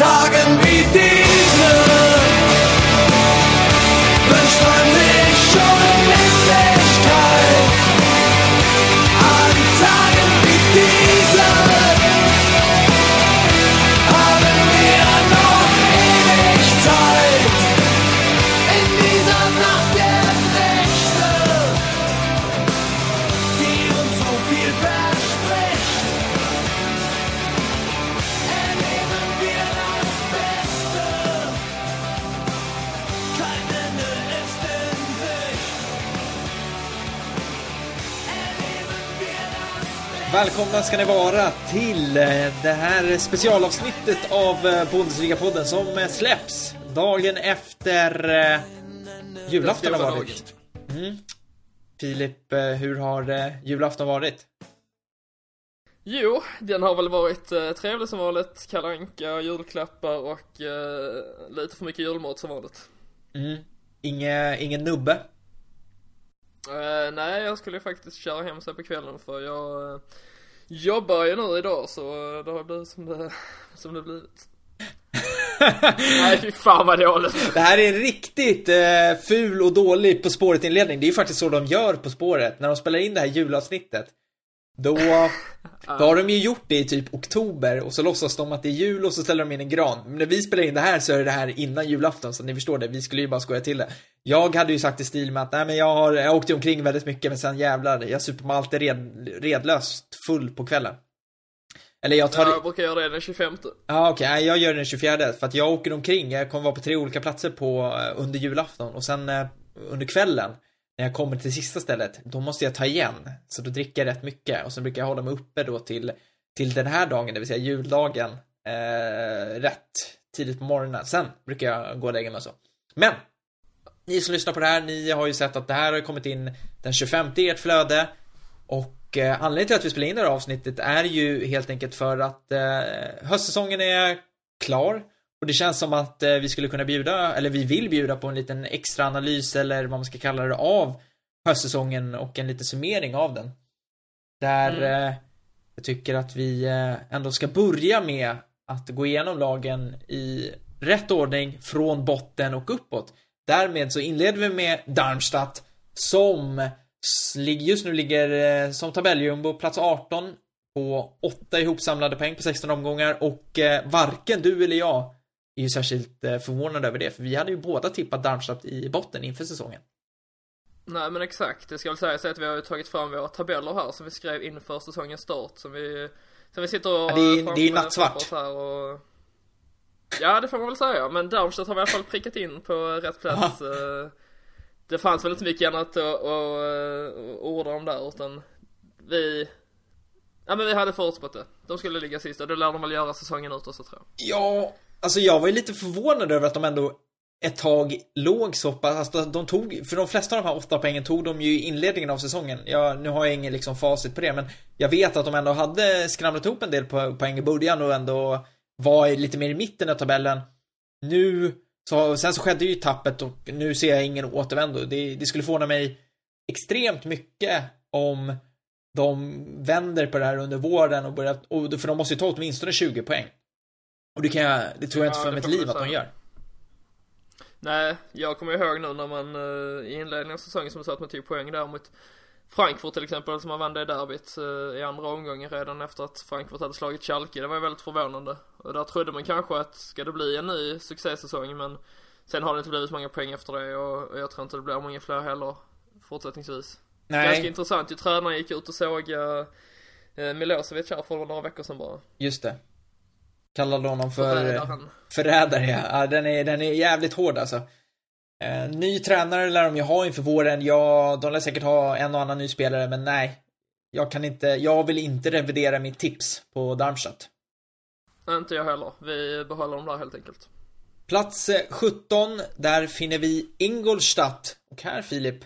Tagen wie diesen wünscht man sich schon Endlichkeit. An Tagen wie diesen haben wir noch ewig Zeit. In dieser Nacht der Nächte, die uns so viel verspricht. Välkomna ska ni vara till det här specialavsnittet av Pondusliga-podden som släpps dagen efter julafton har varit. Filip, hur har julafton varit? Jo, den har väl varit trevlig som vanligt. Kalle Anka, julklappar och lite för mycket julmat som vanligt. Ingen nubbe? Nej, jag skulle faktiskt köra hem sig på kvällen för jag jobbar ju nu idag, så det har blivit som det blivit. Nej, fy fan vad dåligt. Det här är en riktigt ful och dålig På spåret inledning. Det är ju faktiskt så de gör På spåret. När de spelar in det här julavsnittet då har de ju gjort det i typ oktober och så låtsas de att det är jul och så ställer de in en gran. Men när vi spelar in det här så är det här innan julafton, så ni förstår det, vi skulle ju bara skoja till det. Jag hade ju sagt i stil med att nej, men jag åkte omkring väldigt mycket, men sen jävlar, jag super mig alltid redlöst full på kvällen. Eller jag brukar göra det den 25. Ja, okej, jag gör det den 24 för att jag åker omkring, jag kommer vara på 3 olika platser under julafton och sen under kvällen. När jag kommer till sista stället, då måste jag ta igen. Så då dricker jag rätt mycket. Och så brukar jag hålla mig uppe då till den här dagen, det vill säga juldagen. Rätt tidigt på morgonen. Sen brukar jag gå och lägga mig så. Men, ni som lyssnar på det här, ni har ju sett att det här har kommit in den 25 i ert flöde. Och anledningen till att vi spelar in det här avsnittet är ju helt enkelt för att höstsäsongen är klar. Och det känns som att vi skulle kunna bjuda, eller vi vill bjuda på en liten extra analys eller vad man ska kalla det av höstsäsongen och en liten summering av den. Där jag tycker att vi ändå ska börja med att gå igenom lagen i rätt ordning från botten och uppåt. Därmed så inleder vi med Darmstadt som just nu ligger som tabelljumbo plats 18 på 8 ihopsamlade poäng på 16 omgångar och varken du eller jag är ju särskilt förvånad över det, för vi hade ju båda tippat Darmstadt i botten inför säsongen. Nej, men exakt, det ska väl säga att vi har ju tagit fram våra tabeller här som vi skrev inför säsongens start som vi sitter och... Ja, det är ju nattsvart. Och... Ja, det får man väl säga, men Darmstadt har vi i alla fall prickat in på rätt plats. Det fanns väl inte mycket annat att orda om där, utan vi... Ja, men vi hade förutspått det. De skulle ligga sist och då lär de väl göra säsongen ut och så, tror jag. Ja, alltså jag var ju lite förvånad över att de ändå ett tag låg så pass. Alltså de tog, för de flesta av de här 8 poängen tog de ju i inledningen av säsongen. Nu har jag ingen liksom facit på det, men jag vet att de ändå hade skramlat ihop en del poäng i början och ändå var lite mer i mitten av tabellen. Sen så skedde ju tappet och nu ser jag ingen återvändo. Det skulle förvåna mig extremt mycket om de vänder på det här under våren och för de måste ju ta åtminstone 20 poäng. Och det tror jag inte för mitt liv att de gör. Nej, jag kommer ihåg nu när man i inledningen av säsongen som sa att man tog poäng där mot Frankfurt till exempel, som man vände i derbyt i andra omgången redan efter att Frankfurt hade slagit Schalke. Det var ju väldigt förvånande. Och där trodde man kanske att ska det bli en ny succésäsong, men sen har det inte blivit så många poäng efter det och jag tror inte det blir många fler heller fortsättningsvis. Nej. Ganska intressant, ju tränaren gick ut och såg Milosevic här för några veckor sedan bara. Just det. Kallade honom för förrädare. Ja, den är jävligt hård alltså. Ny tränare lär de ju ha inför våren. Ja, de lär säkert ha en och annan ny spelare, men nej. Jag vill inte revidera mitt tips på Darmstadt. Inte jag heller. Vi behåller dem där helt enkelt. Plats 17, där finner vi Ingolstadt. Och här, Filip,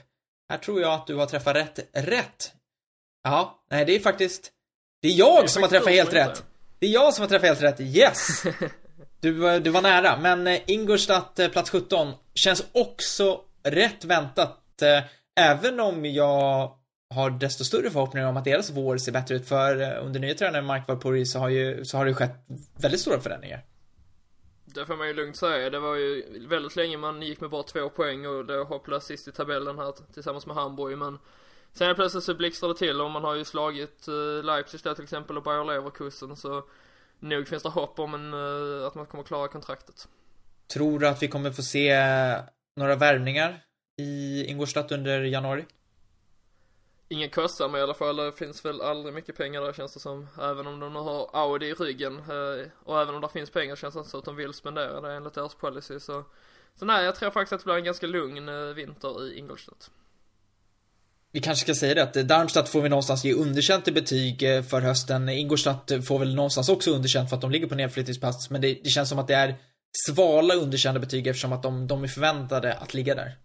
här tror jag att du har träffat rätt. Ja, nej, det är faktiskt... Det är jag som har träffat helt rätt, yes! Du var nära, men Ingolstadt plats 17 känns också rätt väntat. Även om jag har desto större förhoppningar om att deras vår ser bättre ut, för under nya tränaren Maik Walpurgis så har det skett väldigt stora förändringar. Det får man ju lugnt säga. Det var ju väldigt länge man gick med bara 2 poäng och det hopplade sist i tabellen här tillsammans med Hamburg. Men sen plötsligt så blixtrade det till och man har ju slagit Leipzig där till exempel och Bayer Leverkusen. Så nog finns det hopp om att man kommer klara kontraktet. Tror du att vi kommer få se några värvningar i Ingolstadt under januari? Ingen kostar men i alla fall. Det finns väl aldrig mycket pengar där känns det som. Även om de nu har Audi i ryggen. Och även om det finns pengar känns det så att de vill spendera det enligt deras policy. Så nej, jag tror faktiskt att det blir en ganska lugn vinter i Ingolstadt. Vi kanske ska säga det att Darmstadt får vi någonstans ge underkänt i betyg för hösten. Ingolstadt får väl någonstans också underkänt för att de ligger på nedflyttningsplats. Men det känns som att det är svala underkända betyg eftersom att de är förväntade att ligga där.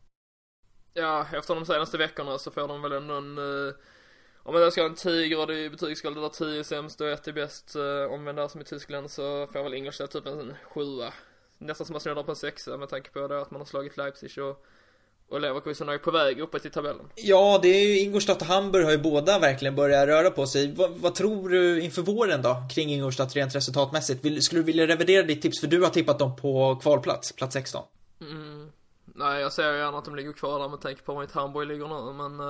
Ja, efter de senaste veckorna så får de väl ändå om man ska ha en 10-gradig betygsskala där 10 sämst och 1 är bäst omvändare som i Tyskland så får väl Ingolstadt typ en 7. Nästan som man snurrar på en 6 med tanke på det att man har slagit Leipzig och Leverkusen är på väg uppåt i tabellen. Ja, det är ju Ingolstadt och Hamburg har ju båda verkligen börjat röra på sig. Vad tror du inför våren då kring Ingolstadt rent resultatmässigt? Skulle du vilja revidera ditt tips för du har tippat dem på kvalplats, plats 16? Nej, jag ser ju gärna att de ligger kvar där med tanke på hur Hamburg ligger nu, men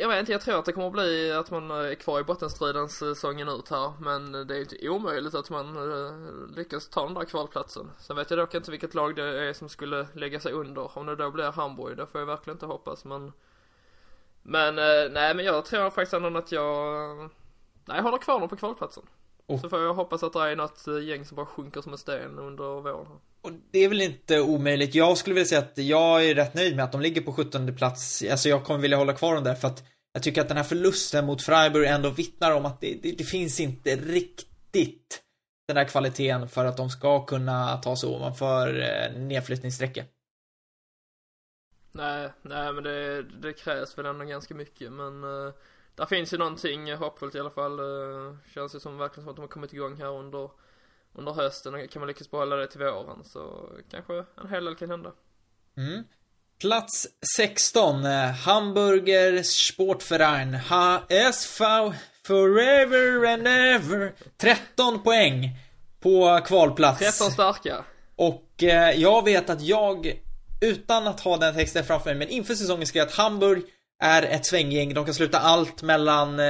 jag vet inte, jag tror att det kommer att bli att man är kvar i bottenstridens säsongen ut här, men det är ju inte omöjligt att man lyckas ta den där kvalplatsen. Sen vet jag dock inte vilket lag det är som skulle lägga sig under, om det då blir Hamburg, det får jag verkligen inte hoppas, men jag tror faktiskt ändå att jag håller kvar dem på kvalplatsen. Så får jag hoppas att det är något gäng som bara sjunker som en sten under våren. Och det är väl inte omöjligt. Jag skulle vilja säga att jag är rätt nöjd med att de ligger på 17:e plats. Alltså jag kommer vilja hålla kvar dem där för att jag tycker att den här förlusten mot Freiburg ändå vittnar om att det finns inte riktigt den här kvaliteten för att de ska kunna ta sig ovanför nedflyttningsstrecket. Nej, men det krävs väl ändå ganska mycket, men där finns ju någonting hoppfullt i alla fall. Känns det som verkligen som att de har kommit igång här under hösten. Kan man lyckas behålla det till våren så kanske en hel del kan hända. Plats 16. Hamburger Sportverein. HSV forever and ever. 13 poäng på kvalplats. 13 starka. Och jag vet att jag utan att ha den texten framför mig men inför säsongen skrev att Hamburg är ett svänggäng. De kan sluta allt mellan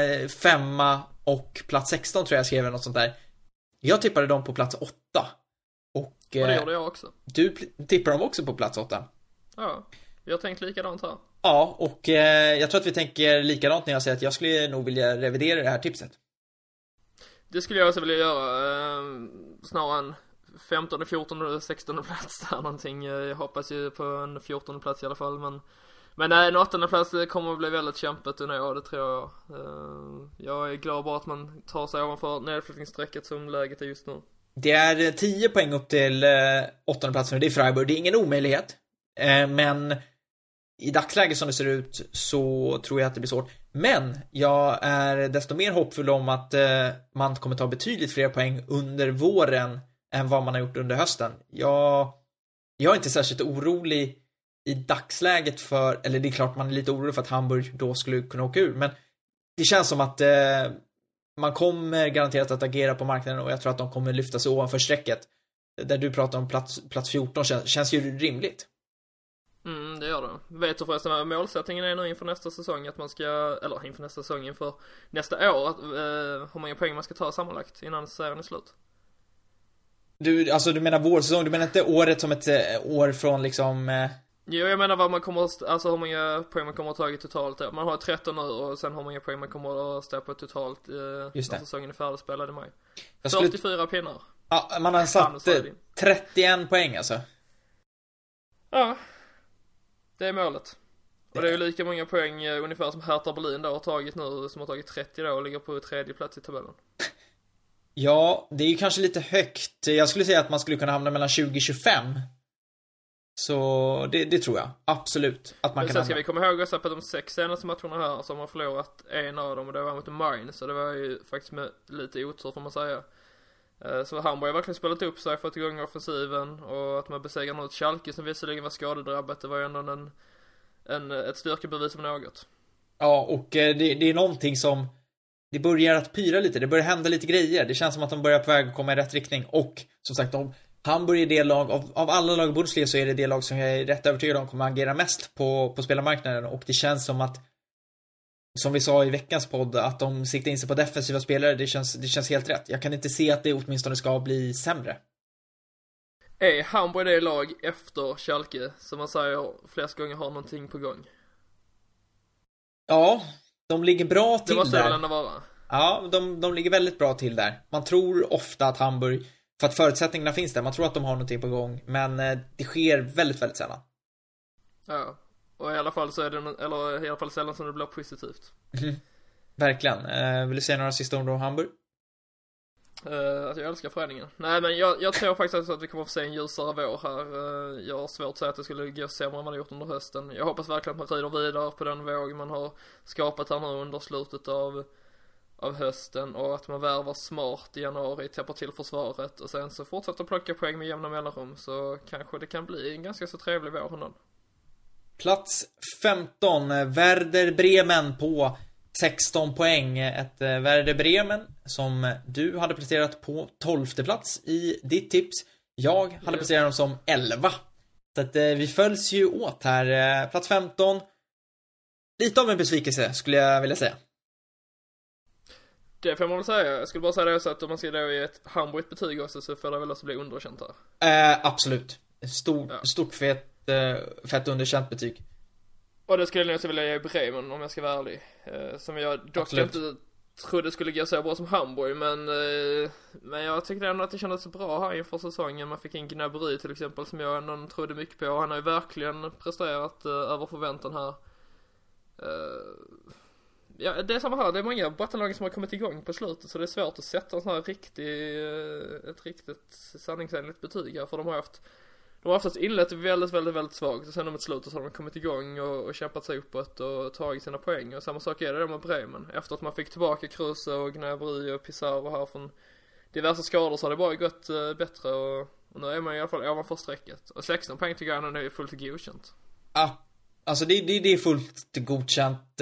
5 och plats 16 tror jag skrev något sånt där. Jag tippade dem på plats 8. Och det gjorde jag också. Du tippar dem också på plats 8. Ja, jag tänkte likadant här. Ja, och jag tror att vi tänker likadant när jag säger att jag skulle nog vilja revidera det här tipset. Det skulle jag också vilja göra. Snarare en 15, 14 eller 16 plats där någonting. Jag hoppas ju på en 14 plats i alla fall, men en 8:e plats kommer att bli väldigt kämpigt under år, det tror jag. Jag är glad bara att man tar sig ovanför nedflyttningsstrecket som läget är just nu. Det är 10 poäng upp till 8:e platsen och det är Freiburg. Det är ingen omöjlighet. Men i dagsläget som det ser ut så tror jag att det blir svårt. Men jag är desto mer hoppfull om att man kommer ta betydligt fler poäng under våren än vad man har gjort under hösten. Jag är inte särskilt orolig i dagsläget för, eller det är klart man är lite orolig för att Hamburg då skulle kunna åka ur, men det känns som att man kommer garanterat att agera på marknaden och jag tror att de kommer lyfta sig ovanför strecket. Där du pratar om plats 14 känns ju rimligt. Det gör det. Vet du förresten vad målsättningen är nu inför nästa säsong att man ska, eller inför nästa säsong inför nästa år, att, hur många poäng man ska ta sammanlagt innan serien är slut? Du menar vår säsong, du menar inte året som ett år från liksom Jo, jag menar vad man kommer att, alltså hur många poäng man kommer att ha tagit totalt. Man har 13 nu och sen hur många poäng man kommer att stå på totalt när säsongen är färdigspelad i maj. 44 pinnar. Ja, man har satt 31 poäng alltså. Ja, det är målet. Och det är ju lika många poäng ungefär som Hertha Berlin då har tagit nu, som har tagit 30 då och ligger på 3:e plats i tabellen. Ja, det är ju kanske lite högt. Jag skulle säga att man skulle kunna hamna mellan 20 och 25. Så det tror jag absolut att man kan. Sen ska vi komma ihåg också att de 6 senaste matcherna här så har man förlorat en av dem och det var mot Mainz, så det var ju faktiskt med lite otur får man säga. Så Hamburg har verkligen spelat upp sig, fått igång offensiven och att man besegrar något Schalke som visserligen var skadedrabbat, det var ju ändå ett styrkebevis om något. Ja, och det är någonting som det börjar att pyra lite. Det börjar hända lite grejer. Det känns som att de börjar på väg att komma i rätt riktning. Och som sagt, Hamburg är det lag, av alla lag i Bundesliga så är det lag som jag är rätt övertygad om kommer att agera mest på spelarmarknaden. Och det känns som att, som vi sa i veckans podd, att de siktar in sig på defensiva spelare. Det känns helt rätt. Jag kan inte se att det åtminstone ska bli sämre. Är Hamburg det lag efter Schalke, som man säger flest gånger har någonting på gång? Ja, de ligger bra till där. Det var Sörlanda vara. Ja, de ligger väldigt bra till där. Man tror ofta att Hamburg, för att förutsättningarna finns där, man tror att de har någonting på gång, men det sker väldigt, väldigt sällan. Ja, och i alla fall så är det, eller i alla fall sällan som det blir positivt. Mm. Verkligen. Vill du säga några sista ord om Hamburg? Alltså jag älskar föreningen. Nej, men jag tror faktiskt att vi kommer att få se en ljusare vår här. Jag har svårt att säga att det skulle gå sämre än man har gjort under hösten. Jag hoppas verkligen att man rider vidare på den våg man har skapat här nu under slutet av hösten, och att man värvar smart i januari, täpper till försvaret och sen så fortsätter plocka poäng med jämna mellanrum, så kanske det kan bli en ganska så trevlig vår honom. Plats 15, Werder Bremen på 16 poäng. Ett Werder Bremen som du hade placerat på 12:e plats i ditt tips. Jag hade placerat dem som 11. Så att vi följs ju åt här. Plats 15. Lite av en besvikelse skulle jag vilja säga. Det får man väl säga. Jag skulle bara säga det så att om man ser det i ett Hamburg betyg också, så får det väl också bli underkänt här. Absolut. Stort fett underkänt betyg. Och det skulle jag också vilja ge Bremen om jag ska vara ärlig. Som jag dock inte trodde skulle gå så bra som Hamburg. Men jag tyckte ändå att det kändes bra här inför säsongen. Man fick en Gnabry till exempel som jag ändå trodde mycket på. Han har ju verkligen presterat över förväntan här. Ja, det är samma här. Det är många bottenlag som har kommit igång på slutet. Så det är svårt att sätta en sån här ett riktigt sanningsenligt betyg här. För de har haft ett inlett väldigt, väldigt, väldigt svagt, och sen mot slutet så har de kommit igång och kämpat sig uppåt och tagit sina poäng. Och samma sak är det med Bremen. Efter att man fick tillbaka Kruse och Gnabry och Pizarro här från diversa skador så har det bara gått bättre. Och nu är man i alla fall ovanför strecket. Och 16 poäng tycker jag nu är fullt godkänt. Ja, alltså det är fullt godkänt.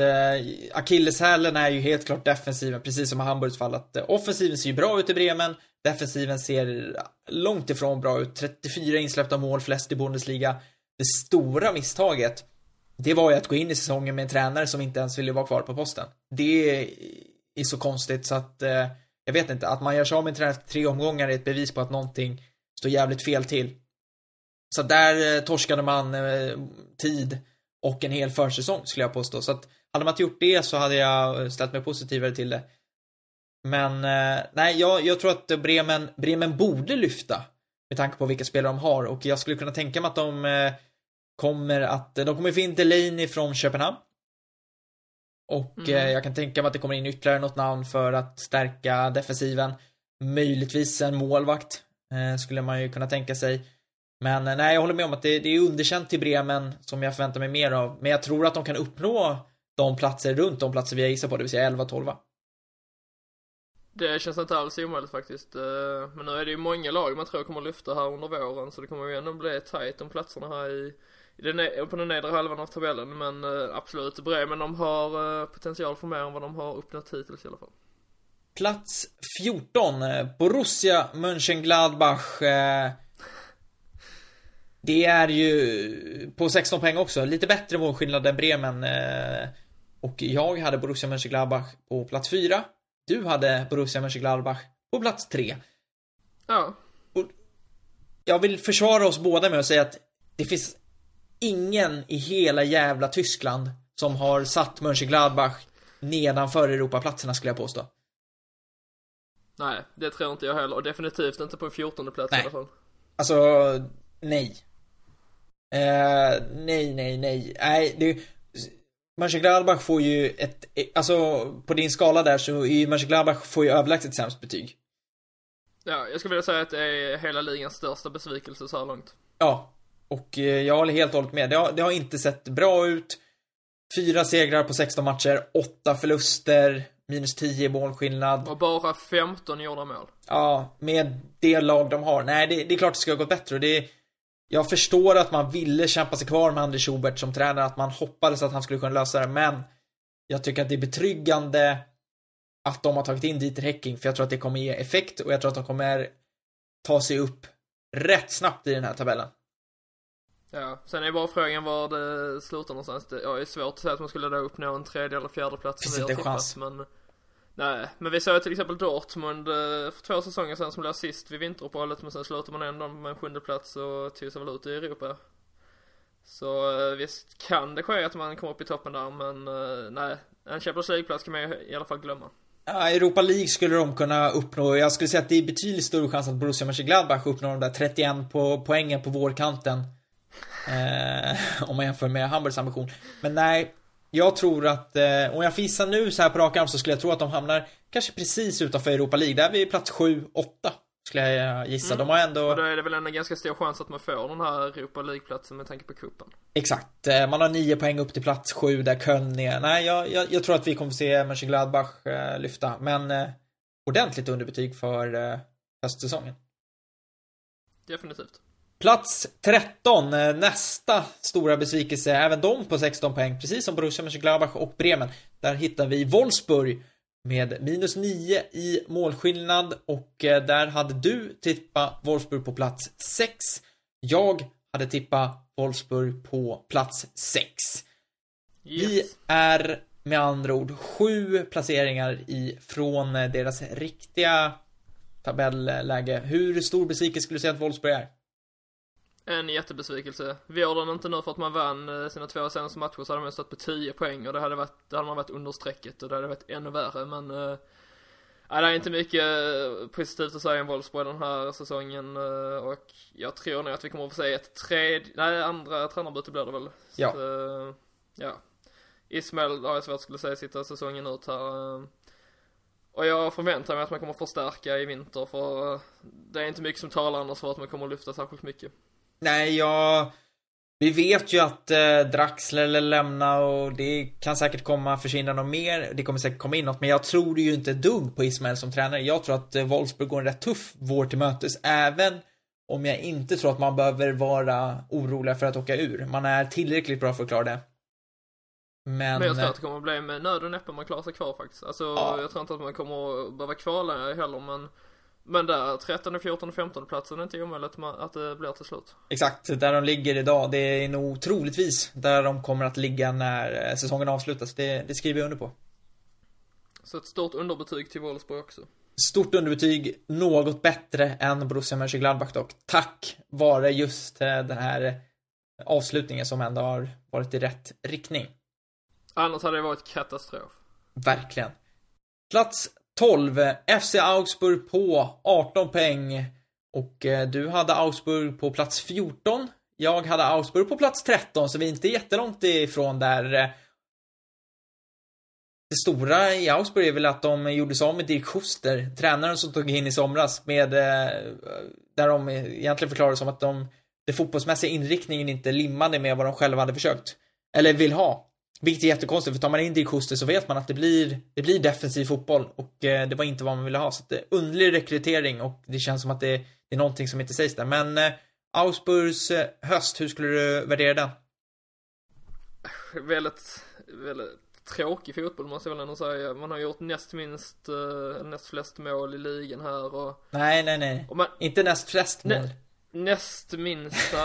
Akilleshälen är ju helt klart defensiven, precis som i Hamburgs fall. Att offensiven ser ju bra ut i Bremen. Defensiven ser långt ifrån bra ut. 34 insläppta mål, flest i Bundesliga. Det stora misstaget, det var ju att gå in i säsongen med en tränare som inte ens ville vara kvar på posten. Det är så konstigt så att jag vet inte, att man gör sig av med en tränare efter 3 omgångar är ett bevis på att någonting står jävligt fel till. Så där torskade man tid och en hel försäsong skulle jag påstå. Så att hade man inte gjort det så hade jag ställt mig positivare till det. Men nej, jag tror att Bremen borde lyfta med tanke på vilka spelare de har. Och jag skulle kunna tänka mig att de kommer få in Delaney från Köpenhamn. Och jag kan tänka mig att det kommer in ytterligare något namn för att stärka defensiven. Möjligtvis en målvakt skulle man ju kunna tänka sig. Men nej, jag håller med om att det är underkänt till Bremen som jag förväntar mig mer av. Men jag tror att de kan uppnå de platser runt de platser vi gissar på, det vill säga 11-12. Det känns inte alls omöjligt faktiskt. Men nu är det ju många lag man tror kommer lyfta här under våren, så det kommer ju ändå bli tajt om platserna här på den nedre halvan av tabellen. Men absolut, Bremen, de har potential för mer än vad de har uppnått hittills i alla fall. Plats 14, Borussia Mönchengladbach. Det är ju på 16 poäng också, lite bättre målskillnad än Bremen. Och jag hade Borussia Mönchengladbach på plats 4. Du hade Borussia Mönchengladbach på plats 3. Ja. Och jag vill försvara oss båda med att säga att det finns ingen i hela jävla Tyskland som har satt Mönchengladbach nedanför Europaplatserna skulle jag påstå. Nej, det tror inte jag heller. Och definitivt inte på en 14:e plats i alla fall. Alltså, nej. Nej. Nej, det... Mönchengladbach får ju ett... Alltså, på din skala där så är Mönchengladbach får ju överlägset sämst betyg. Ja, jag skulle vilja säga att det är hela ligans största besvikelse så här långt. Ja, och jag håller helt och hållet med. Det har inte sett bra ut. 4 segrar på 16 matcher, 8 förluster, minus 10 målskillnad. Och bara 15 gjorda mål. Ja, med det lag de har. Nej, det är klart det ska ha gått bättre. Jag förstår att man ville kämpa sig kvar med Andy Schobert som tränare, att man hoppades att han skulle kunna lösa det, men jag tycker att det är betryggande att de har tagit in Dieter Hecking, för jag tror att det kommer ge effekt och jag tror att de kommer ta sig upp rätt snabbt i den här tabellen. Ja, sen är bara frågan var det slutar någonstans. Det är svårt att säga att man skulle uppnå en tredje eller fjärde plats. Det finns inte en chans. Men vi såg till exempel Dortmund för 2 säsonger sedan som blev sist vid vinteruppehållet, men sen slutade man ändå med en 7:e plats och tog sig väl ut i Europa. Så visst kan det ske att man kommer upp i toppen där, men nej, en Champions League-plats kan man i alla fall glömma. Ja, Europa League skulle de kunna uppnå. Jag skulle säga att det är betydligt större chans att Borussia Mönchengladbach uppnår de där 31 poängen på vårkanten. Om man jämför med Hamburgs ambition. Men nej, jag tror att om jag fissar nu så här på rak arm så skulle jag tro att de hamnar kanske precis utanför Europa League. Där är vi plats 7-8 skulle jag gissa. De har ändå... Och då är det väl en ganska stor chans att man får den här Europa League-platsen med tanke på kuppen. Exakt, man har 9 poäng upp till plats 7 där Köln är. Nej, jag tror att vi kommer se Mönchengladbach lyfta. Men ordentligt underbetyg för höstsäsongen. Definitivt. Plats 13, nästa stora besvikelse, även de på 16 poäng, precis som Borussia Mönchengladbach och Bremen. Där hittar vi Wolfsburg med minus 9 i målskillnad, och där hade du tippat Wolfsburg på plats 6. Jag hade tippat Wolfsburg på plats 6. Yes. Vi är med andra ord 7 placeringar ifrån deras riktiga tabelläge. Hur stor besvikelse skulle du säga att Wolfsburg är? En jättebesvikelse. Vi har den inte nu för att man vann sina 2 senaste matcher, så hade man stått på 10 poäng och det hade man varit under strecket och det hade varit ännu värre, men det är inte mycket positivt att säga om Wolfsburg den här säsongen, och jag tror nog att vi kommer att få se andra tränarbyte blir det väl. Så, ja. Ismail har jag svårt skulle säga sitta säsongen ut här. Och jag förväntar mig att man kommer att förstärka i vinter, för det är inte mycket som talar annars för att man kommer att lyfta särskilt mycket. Nej, vi vet ju att Draxler lämnar och det kan säkert försvinna något mer. Det kommer säkert komma in något, men jag tror ju inte dugg på Ismail som tränare. Jag tror att Wolfsburg går en rätt tuff vår till mötes, även om jag inte tror att man behöver vara orolig för att åka ur. Man är tillräckligt bra för att klara det. Men jag tror att det kommer att bli med nöd och näppe man klarar sig kvar faktiskt. Alltså, ja. Jag tror inte att man kommer att behöva kvala heller, men där 13, 14, 15 platsen är inte omöjligt att det blir till slut. Exakt, där de ligger idag, det är nog troligtvis där de kommer att ligga när säsongen avslutas. Det skriver jag under på. Så ett stort underbetyg till Wolfsburg också. Stort underbetyg, något bättre än Borussia Mönchengladbach dock. Tack vare just den här avslutningen som ändå har varit i rätt riktning. Annars hade det varit katastrof. Verkligen. Plats 12, FC Augsburg på 18 poäng, och du hade Augsburg på plats 14. Jag hade Augsburg på plats 13, så vi är inte jättelångt ifrån där. Det stora i Augsburg är väl att de gjorde sig av med Dirk Schuster, tränaren som tog in i somras, där de egentligen förklarade som att den fotbollsmässiga inriktningen inte limmade med vad de själva hade försökt eller vill ha. Vilket är jättekonstigt, för tar man in Dirk Schuster så vet man att det blir defensiv fotboll, och det var inte vad man ville ha. Så det är underlig rekrytering, och det känns som att det är någonting som inte sägs där. Men Augsburgs höst, hur skulle du värdera den? Väldigt, väldigt tråkig fotboll måste jag väl ändå säga. Man har gjort näst flest mål i ligan här. Och... Nej. Och inte näst flest mål. Näst minsta,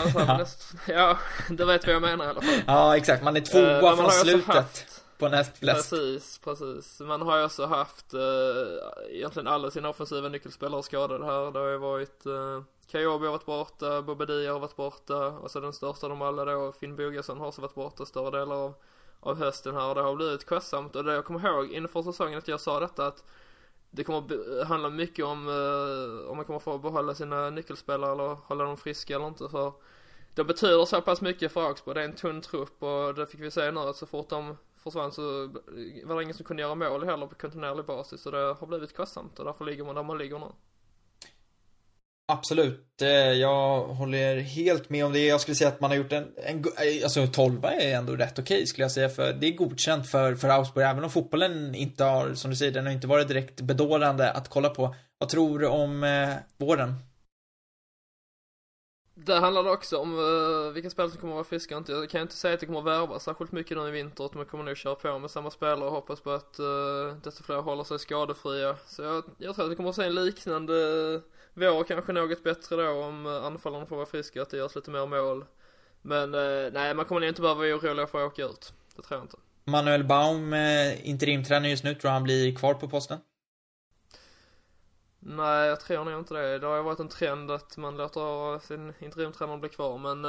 ja, det vet vad jag menar i alla fall. Ja, exakt, man är 2:a från slutet på näst flest. Precis. Man har ju också haft egentligen alla sina offensiva nyckelspelare skadade här. Det har ju varit Kajobi har varit borta, Bobadilla har varit borta, och så den största av dem alla då, Finn Bogason, har så varit borta större delar av hösten här. Det har blivit kostsamt, och det jag kommer ihåg inför säsongen att jag sa detta, att det kommer handla mycket om man kommer få behålla sina nyckelspelare eller hålla dem friska eller inte, för det betyder så pass mycket för Augsburg. Det är en tunn trupp, och det fick vi se nu att så fort de försvann så var det ingen som kunde göra mål heller på kontinuerlig basis, så det har blivit kostsamt, och därför ligger man där man ligger nu. Absolut, jag håller helt med om det. Jag skulle säga att man har gjort alltså 12 är ändå rätt okej skulle jag säga, för det är godkänt för Augsburg, även om fotbollen inte har, som du säger, den har inte varit direkt bedårande att kolla på. Vad tror du om våren? Det handlar också om vilka spelare som kommer att vara friska. Jag kan inte säga att det kommer att värva särskilt mycket nu i vinter. Man kommer nog köra på med samma spelare och hoppas på att desto fler håller sig skadefria. Så jag tror att vi kommer att se en liknande vår, kanske något bättre då om anfallarna får vara friska, att det görs lite mer mål. Men nej, man kommer inte behöva vara oroliga för att åka ut. Det tror jag inte. Manuel Baum, interimtränare just nu, tror han blir kvar på posten? Nej, jag tror nog inte det. Det har ju varit en trend att man låter sin interimtränare bli kvar. Men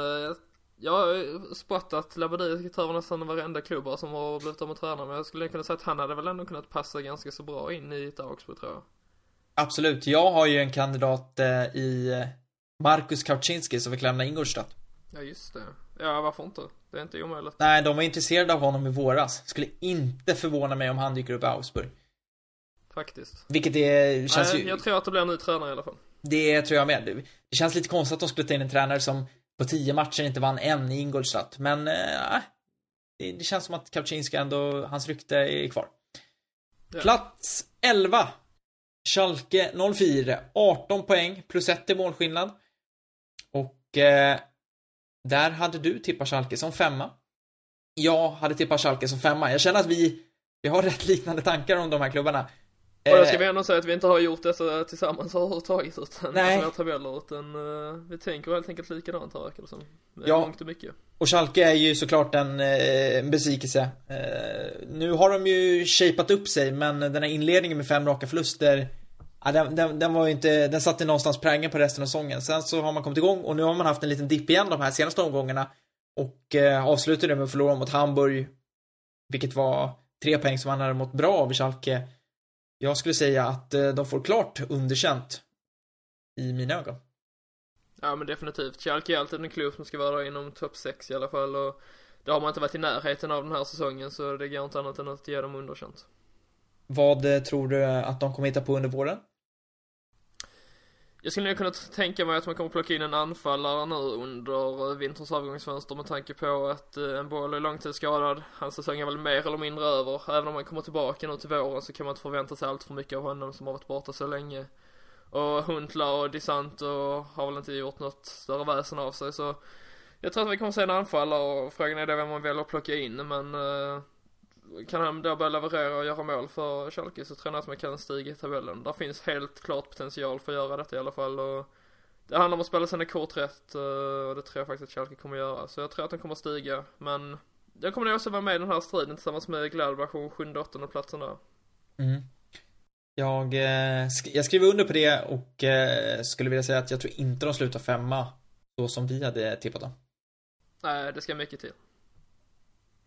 jag har spottat att Labadie tar nästan varenda klubbar som har blivit av med tränare. Men jag skulle kunna säga att han hade väl ändå kunnat passa ganska så bra in i ett Augsburg, tror jag. Absolut. Jag har ju en kandidat i Markus Kauczinski som fick lämna Ingolstadt. Ja, just det. Ja, varför inte? Det är inte omöjligt. Nej, de var intresserade av honom i våras. Skulle inte förvåna mig om han dyker upp i Augsburg. Faktiskt. Vilket det känns ju... Jag tror att det blir en ny tränare i alla fall. Det tror jag med. Det känns lite konstigt att de skulle ta in en tränare som på 10 matcher inte vann en i Ingolstadt. Men det känns som att Kauczinski ändå, hans rykte är kvar. Ja. Plats 11. Schalke 04. 18 poäng plus 1 i målskillnad. Och där hade du tippat Schalke som 5. Jag hade tippat Schalke som 5. Jag känner att vi har rätt liknande tankar om de här klubbarna. Och jag ska ändå säga att vi inte har gjort detta tillsammans överhuvudtaget, utan tabeller, utan vi tänker helt enkelt likadant här, verkar det som. Långt och mycket. Och Schalke är ju såklart en besvikelse. Nu har de ju shapat upp sig, men den här inledningen med 5 raka förluster, den var ju inte, den satte någonstans prängen på resten av säsongen. Sen så har man kommit igång och nu har man haft en liten dipp igen de här senaste omgångarna och avslutade med att förlora mot Hamburg, vilket var 3 poäng som man hade mått bra av i Schalke. Jag skulle säga att de får klart underkänt i mina ögon. Ja, men definitivt. Schalke är alltid en klubb som ska vara inom topp 6 i alla fall, och det har man inte varit i närheten av den här säsongen, så det går inte annat än att ge dem underkänt. Vad tror du att de kommer hitta på under våren? Jag skulle nog kunna tänka mig att man kommer plocka in en anfallare nu under vinterns avgångsfönster, med tanke på att en boll är långtidsskadad. Hans säsong är väl mer eller mindre över. Även om han kommer tillbaka nu till våren så kan man inte förvänta sig allt för mycket av honom som har varit borta så länge. Och Huntla och Disant och har väl inte gjort något större väsen av sig. Så jag tror att vi kommer se en anfallare, och frågan är då vem man väljer att plocka in. Men kan han då börja leverera och göra mål för Schalke, så tror jag att man kan stiga i tabellen. Där finns helt klart potential för att göra detta i alla fall, och det handlar om att spela sina kort rätt, och det tror jag faktiskt att Schalke kommer att göra. Så jag tror att de kommer att stiga, men jag kommer också vara med i den här striden tillsammans med Gladbach och 7-8 platsen där. Mm. Jag skriver under på det och skulle vilja säga att jag tror inte de slutar 5 så som vi hade tippat dem. Nej, det ska mycket till.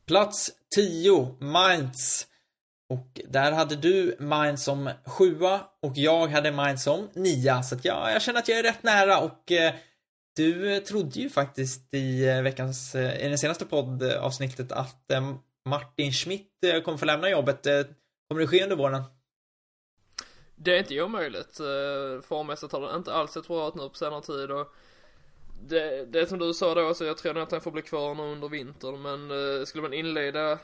Plats 10, Mainz. Och där hade du Mainz som 7 och jag hade Mainz som 9. Så att jag känner att jag är rätt nära, och du trodde ju faktiskt i den senaste poddavsnittet att Martin Schmidt kommer få lämna jobbet. Kommer det ske under våren? Det är inte omöjligt. Formmässigt har det inte alls sett bra ut nu på senare tid, och det som du sa då, så jag tror att han får bli kvar nu under vintern. Men skulle man inleda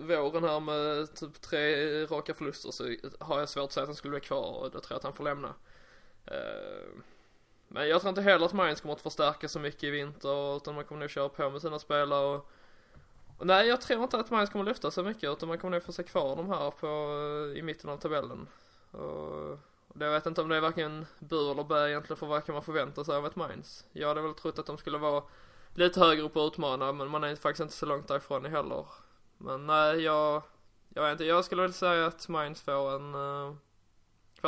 våren här med typ 3 raka förluster, så har jag svårt att säga att han skulle bli kvar, och då tror jag att han får lämna. Men jag tror inte heller att Mainz kommer att förstärka så mycket i vinter, utan man kommer nog köra på med sina spelare. Och nej, jag tror inte att Mainz kommer lyfta så mycket, utan man kommer nog få se kvar de här i mitten av tabellen. Jag vet inte om det är varken bur eller bär egentligen för vad kan man förvänta sig av ett Mainz. Jag hade väl trott att de skulle vara lite högre upp och utmana, men man är faktiskt inte så långt därifrån heller. Men nej, jag vet inte. Jag skulle väl säga att Mainz får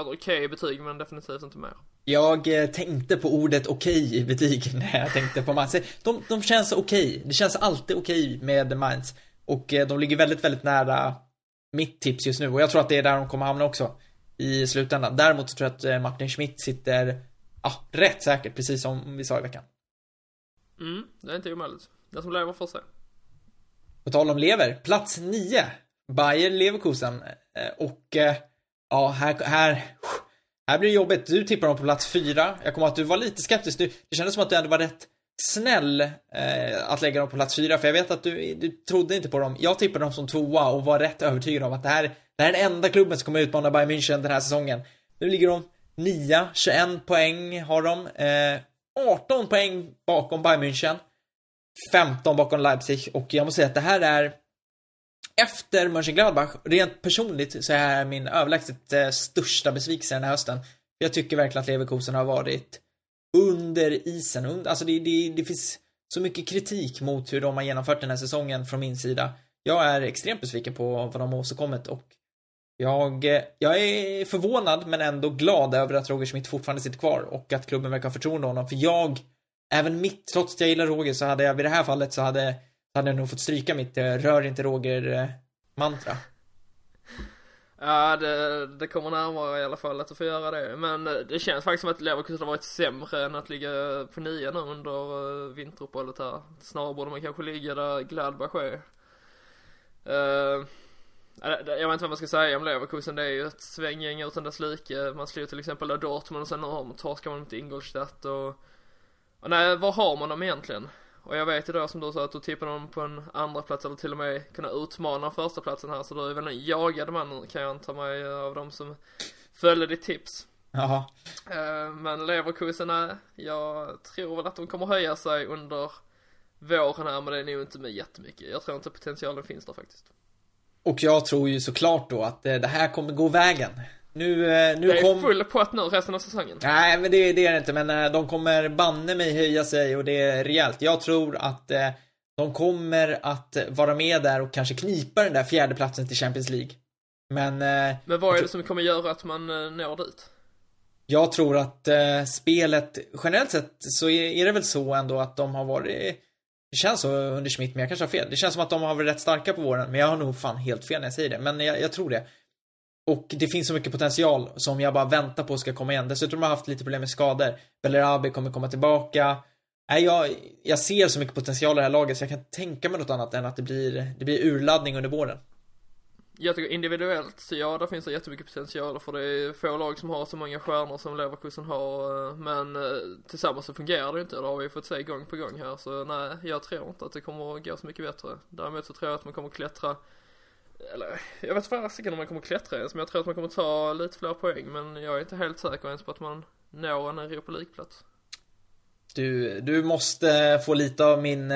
ett okej betyg, men definitivt inte mer. Jag tänkte på ordet okej i betyg när jag tänkte på Mainz. De känns okej. Det känns alltid okej med Mainz. Och de ligger väldigt, väldigt nära mitt tips just nu. Och jag tror att det är där de kommer hamna också i slutändan. Däremot så tror jag att Martin Schmidt sitter rätt säkert, precis som vi sa i veckan. Det är inte omöjligt. Det som lever får sig. På tal om lever, plats 9, Bayer Leverkusen. Och här blir det jobbigt. Du tippar dem på plats 4. Jag kommer att du var lite skeptisk. Det kändes som att du ändå var rätt snäll att lägga dem på plats 4, för jag vet att du trodde inte på dem. Jag tippade dem som 2 och var rätt övertygad om att det här är den enda klubben som kommer utmana Bayern München den här säsongen. Nu ligger de 9, 21 poäng har de. 18 poäng bakom Bayern München, 15 bakom Leipzig, och jag måste säga att det här är efter Mönchengladbach, rent personligt så är min överlägset största besvikelse den här hösten. Jag tycker verkligen att Leverkusen har varit under isen. Alltså det finns så mycket kritik mot hur de har genomfört den här säsongen från min sida. Jag är extremt besviken på vad de har åstadkommit, och jag är förvånad men ändå glad över att Roger Schmidt fortfarande sitter kvar och att klubben verkar ha förtroende honom. För trots att jag gillar Roger, så hade jag vid det här fallet så hade jag nog fått stryka mitt rör inte Roger-mantra. Ja, det kommer närmare i alla fall att få göra det. Men det känns faktiskt som att Leverkusen har varit sämre än att ligga på 9 nu under vinteruppehållet här. Snarare borde man kanske ligga där Gladbach är. Jag vet inte vad man ska säga om Leverkusen. Det är ju ett svänggäng utan dess like. Man slår till exempel Dortmund och sen torskar man mot Ingolstadt. Och nej, vad har man dem egentligen? Och jag vet idag som du sa att du tippar dem på en andra plats eller till och med kunna utmana första platsen här. Så då är väl en jagad man, kan jag anta mig, av dem som följer ditt tips. Jaha. Men Leverkusen, jag tror väl att de kommer höja sig under våren här, men det är nog inte med jättemycket. Jag tror inte potentialen finns där faktiskt. Och jag tror ju såklart då att det här kommer gå vägen. Nu det är full pott nu resten av säsongen. Nej, men det är det inte. Men de kommer banne mig höja sig, och det är rejält. Jag tror att de kommer att vara med där och kanske knipa den där fjärde platsen till Champions League. Men vad är det som kommer göra att man når dit? Jag tror att spelet, generellt sett så är det väl så ändå att de har varit... Det känns så under Schmidt, men jag kanske har fel. Det känns som att de har varit rätt starka på våren, men jag har nog fan helt fel när jag säger det. Men jag tror det. Och det finns så mycket potential som jag bara väntar på ska komma igen. Dessutom har jag haft lite problem med skador. Bellerabi kommer komma tillbaka. Nej, jag ser så mycket potential i det här laget, så jag kan tänka mig något annat än att det blir urladdning under våren. Jag tycker individuellt, så ja, där finns det jättemycket potential, för det är få lag som har så många stjärnor som Leverkusen har, men tillsammans så fungerar det inte. Det har vi fått se gång på gång här, så nej, jag tror inte att det kommer att gå så mycket bättre. Däremot så tror jag att man kommer att klättra, eller jag vet inte om man kommer att klättra ens, men jag tror att man kommer att ta lite fler poäng, men jag är inte helt säker ens på att man når en Europa League-plats. Du måste få lite av min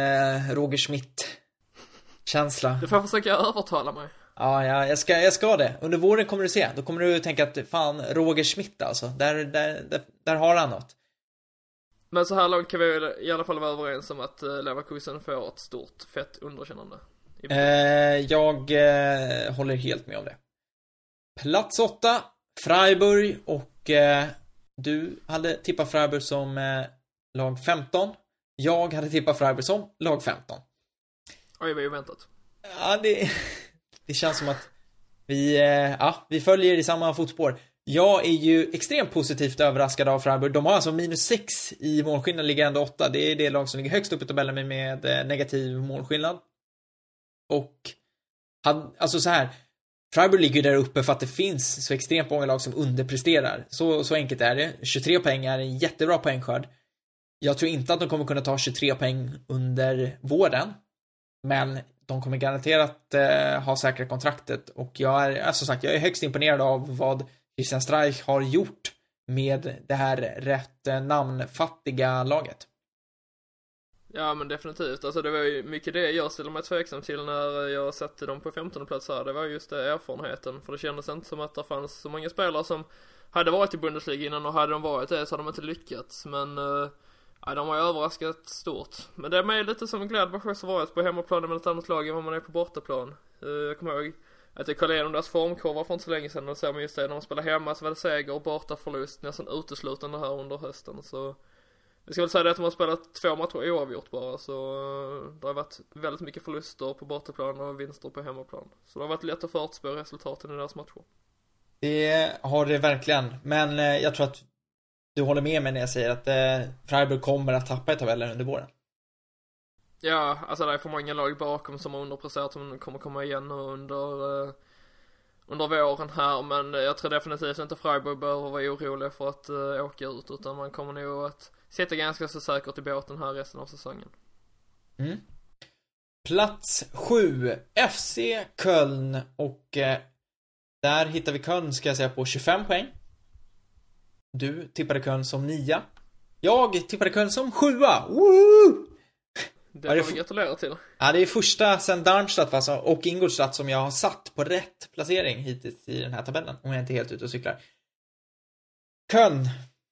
Roger Schmidt-känsla. Du får försöka övertala mig. Ja, jag ska det. Under våren kommer du se. Då kommer du tänka att fan, Roger Schmidt alltså. Där har han något. Men så här långt kan vi i alla fall vara överens om att Leverkusen får ett stort fett underkännande. Jag håller helt med om det. Plats 8, Freiburg. Och du hade tippat Freiburg som lag 15. Jag hade tippat Freiburg som lag 15. Oj, vad oväntat. Ja, det känns som att vi följer i samma fotspår. Jag är ju extremt positivt överraskad av Freiburg. De har alltså -6 i målskillnad, ligger ändå 8. Det är det lag som ligger högst upp i tabellen med negativ målskillnad. Och alltså så här, Freiburg ligger där uppe för att det finns så extremt många lag som underpresterar. Så enkelt är det. 23 poäng är en jättebra poängskörd. Jag tror inte att de kommer kunna ta 23 poäng under våren, men de kommer garanterat ha säkra kontraktet. Och jag är högst imponerad av vad Christian Streich har gjort med det här rätt namnfattiga laget. Ja, men definitivt. Alltså, det var ju mycket det jag ställde mig tveksam till när jag satte dem på 15:e plats här. Det var just det, erfarenheten. För det kändes inte som att det fanns så många spelare som hade varit i Bundesliga innan, och hade de varit det så hade de inte lyckats. Men... Ja, de har ju överraskat stort. Men det är med lite som Gladbach också varit på hemmaplanen med ett annat lag än vad man är på bortaplan. Jag kommer ihåg att jag kollade igenom deras formkurva för inte så länge sedan, och ser man just det, när de spelar hemma så var det seger och bortaförlust nästan uteslutande här under hösten. Så jag ska väl säga det att de har spelat 2 matcher oavgjort bara, så det har varit väldigt mycket förluster på bortaplan och vinster på hemmaplan. Så det har varit lätt att förutspå resultaten i deras matcher. Det har det verkligen, men jag tror att du håller med mig när jag säger att Freiburg kommer att tappa i tabellen under våren. Ja, alltså det är för många lag bakom som har underpresterat som kommer komma igen under våren här. Men jag tror definitivt inte Freiburg behöver vara orolig för att åka ut, utan man kommer nog att sitta ganska så säkert i båten här resten av säsongen. Mm. Plats 7, FC Köln. Och där hittar vi Köln, ska jag säga, på 25 poäng. Du tippade Köln som 9. Jag tippade Köln som 7:a. Woohoo! Det får vi gratulera till. Ja, det är första sedan Darmstadt alltså, och Ingolstadt som jag har satt på rätt placering hittills i den här tabellen. Om jag inte är helt ute och cyklar. Köln.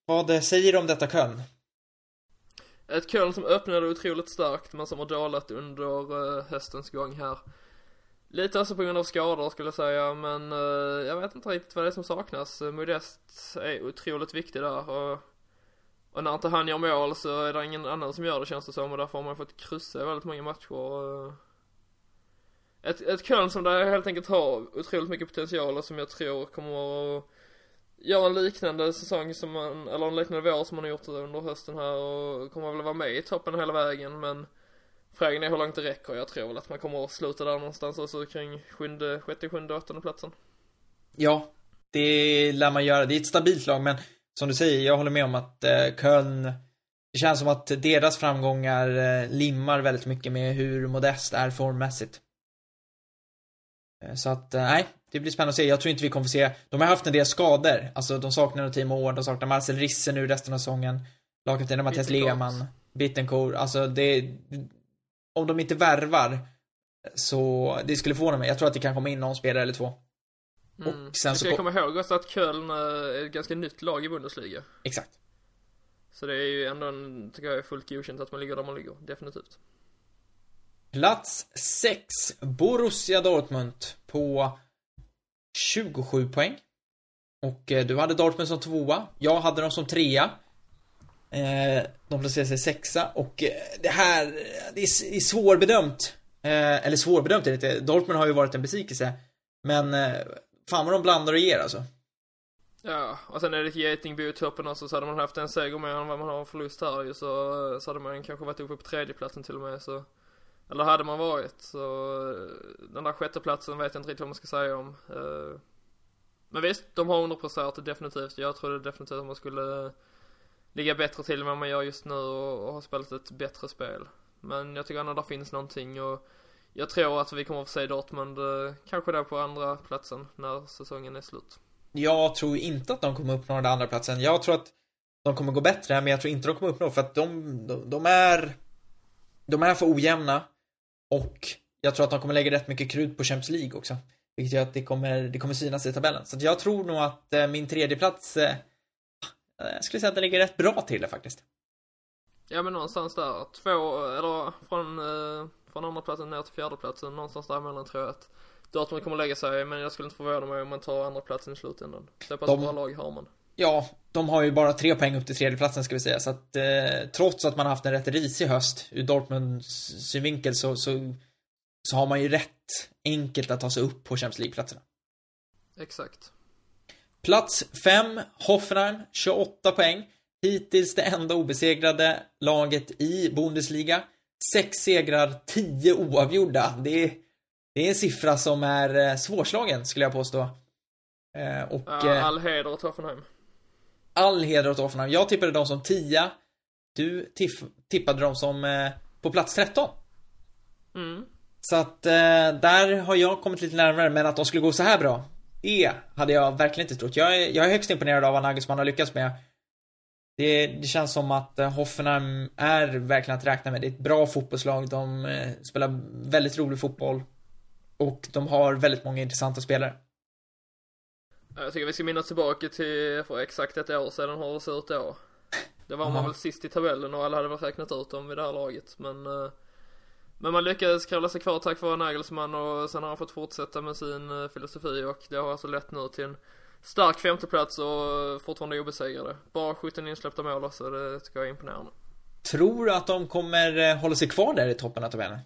Vad säger du om detta Köln? Ett Köln som öppnade otroligt starkt men som har dalat under höstens gång här. Lite alltså på grund av skador skulle jag säga, men jag vet inte riktigt vad det är som saknas. Modest är otroligt viktig där och när inte han gör mål så är det ingen annan som gör det känns det som, och därför har man fått kryssa väldigt många matcher. Ett Köln som där helt enkelt har otroligt mycket potential och som jag tror kommer att göra en liknande säsong som man, eller en liknande vår som man har gjort under hösten här, och kommer väl vara med i toppen hela vägen, men frågan är hur långt det räcker. Jag tror väl att man kommer att sluta där någonstans alltså kring 7:e, 8:e platsen. Ja, det lär man göra. Det är ett stabilt lag, men som du säger, jag håller med om att Köln, det känns som att deras framgångar limmar väldigt mycket med hur Modest är formmässigt. Så att, nej, det blir spännande att se. Jag tror inte vi kommer att se, de har haft en del skador. Alltså de saknar Timo Ård, de saknar Marcel Risse nu resten av säsongen. Lagkaptenen Mattias Lehmann, Bittencourt. Alltså det, om de inte värvar så det skulle förvåna mig. Jag tror att det kan komma in någon spelare eller två. Och sen så kommer jag ihåg också att Köln är ett ganska nytt lag i Bundesliga. Exakt. Så det är ju ändå en, tycker jag, fullt godkänt att man ligger där man ligger, definitivt. Plats 6, Borussia Dortmund på 27 poäng. Och du hade Dortmund som tvåa, jag hade dem som trea. De placerar sig sexa. Och det här, det är svårbedömt. Eller svårbedömt är det inte, Dortmund har ju varit en besvikelse. Men fan vad de blandar och ger alltså. Ja, och sen är det ett getingbo i toppen också, så hade man haft en seger mer än vad man har förlust här ju, så hade man kanske varit uppe på tredjeplatsen till och med så. Eller hade man varit, så den där sjätteplatsen vet jag inte riktigt vad man ska säga om. Men visst, de har underpresterat det definitivt. Jag trodde definitivt att man skulle ligga bättre till än vad man gör just nu och ha spelat ett bättre spel. Men jag tycker ändå där finns någonting, och jag tror att vi kommer att få se Dortmund kanske där på andra platsen när säsongen är slut. Jag tror inte att de kommer uppnå den andra platsen. Jag tror att de kommer gå bättre, men jag tror inte de kommer uppnå, för att de är för ojämna. Och jag tror att de kommer lägga rätt mycket krut på Champions League också, vilket gör att det kommer synas i tabellen. Så jag tror nog att min tredje plats, jag skulle säga att den ligger rätt bra till faktiskt. Ja, men någonstans där två, eller från andra platsen ner till fjärde platsen, någonstans där mellan, tror jag att Dortmund kommer lägga sig, men jag skulle inte förvåna mig om man tar andra platsen i slutändan. Så pass bra lag har man. Ja, de har ju bara 3 poäng upp till tredje platsen ska vi säga, så att trots att man har haft en rätt risig höst ur Dortmunds synvinkel så har man ju rätt enkelt att ta sig upp på Champions League-platserna. Exakt. Plats 5, Hoffenheim, 28 poäng. Hittills det enda obesegrade laget i Bundesliga. 6 segrar, 10 oavgjorda. Det är en siffra som är svårslagen skulle jag påstå. All heder åt Hoffenheim. All heder åt Hoffenheim. Jag tippade dem som 10. Du tippade dem som på plats 13. Mm. Så att där har jag kommit lite närmare, men att de skulle gå så här bra, det hade jag verkligen inte trott. Jag är högst imponerad av vad Nagelsmann har lyckats med. Det känns som att Hoffenheim är verkligen att räkna med. Det är ett bra fotbollslag. De spelar väldigt rolig fotboll. Och de har väldigt många intressanta spelare. Jag tycker vi ska minnas tillbaka till för exakt ett år sedan har det sett ut då. Det var man väl sist i tabellen och alla hade väl räknat ut dem vid det här laget. Men man lyckades kravla sig kvar tack vare Nagelsmann, och sen har han fått fortsätta med sin filosofi. Och det har alltså lett nu till en stark femteplats och fortfarande obesegrade. Bara 17 insläppta mål, så det tycker jag är imponerande. Tror du att de kommer hålla sig kvar där i toppen av tabellen?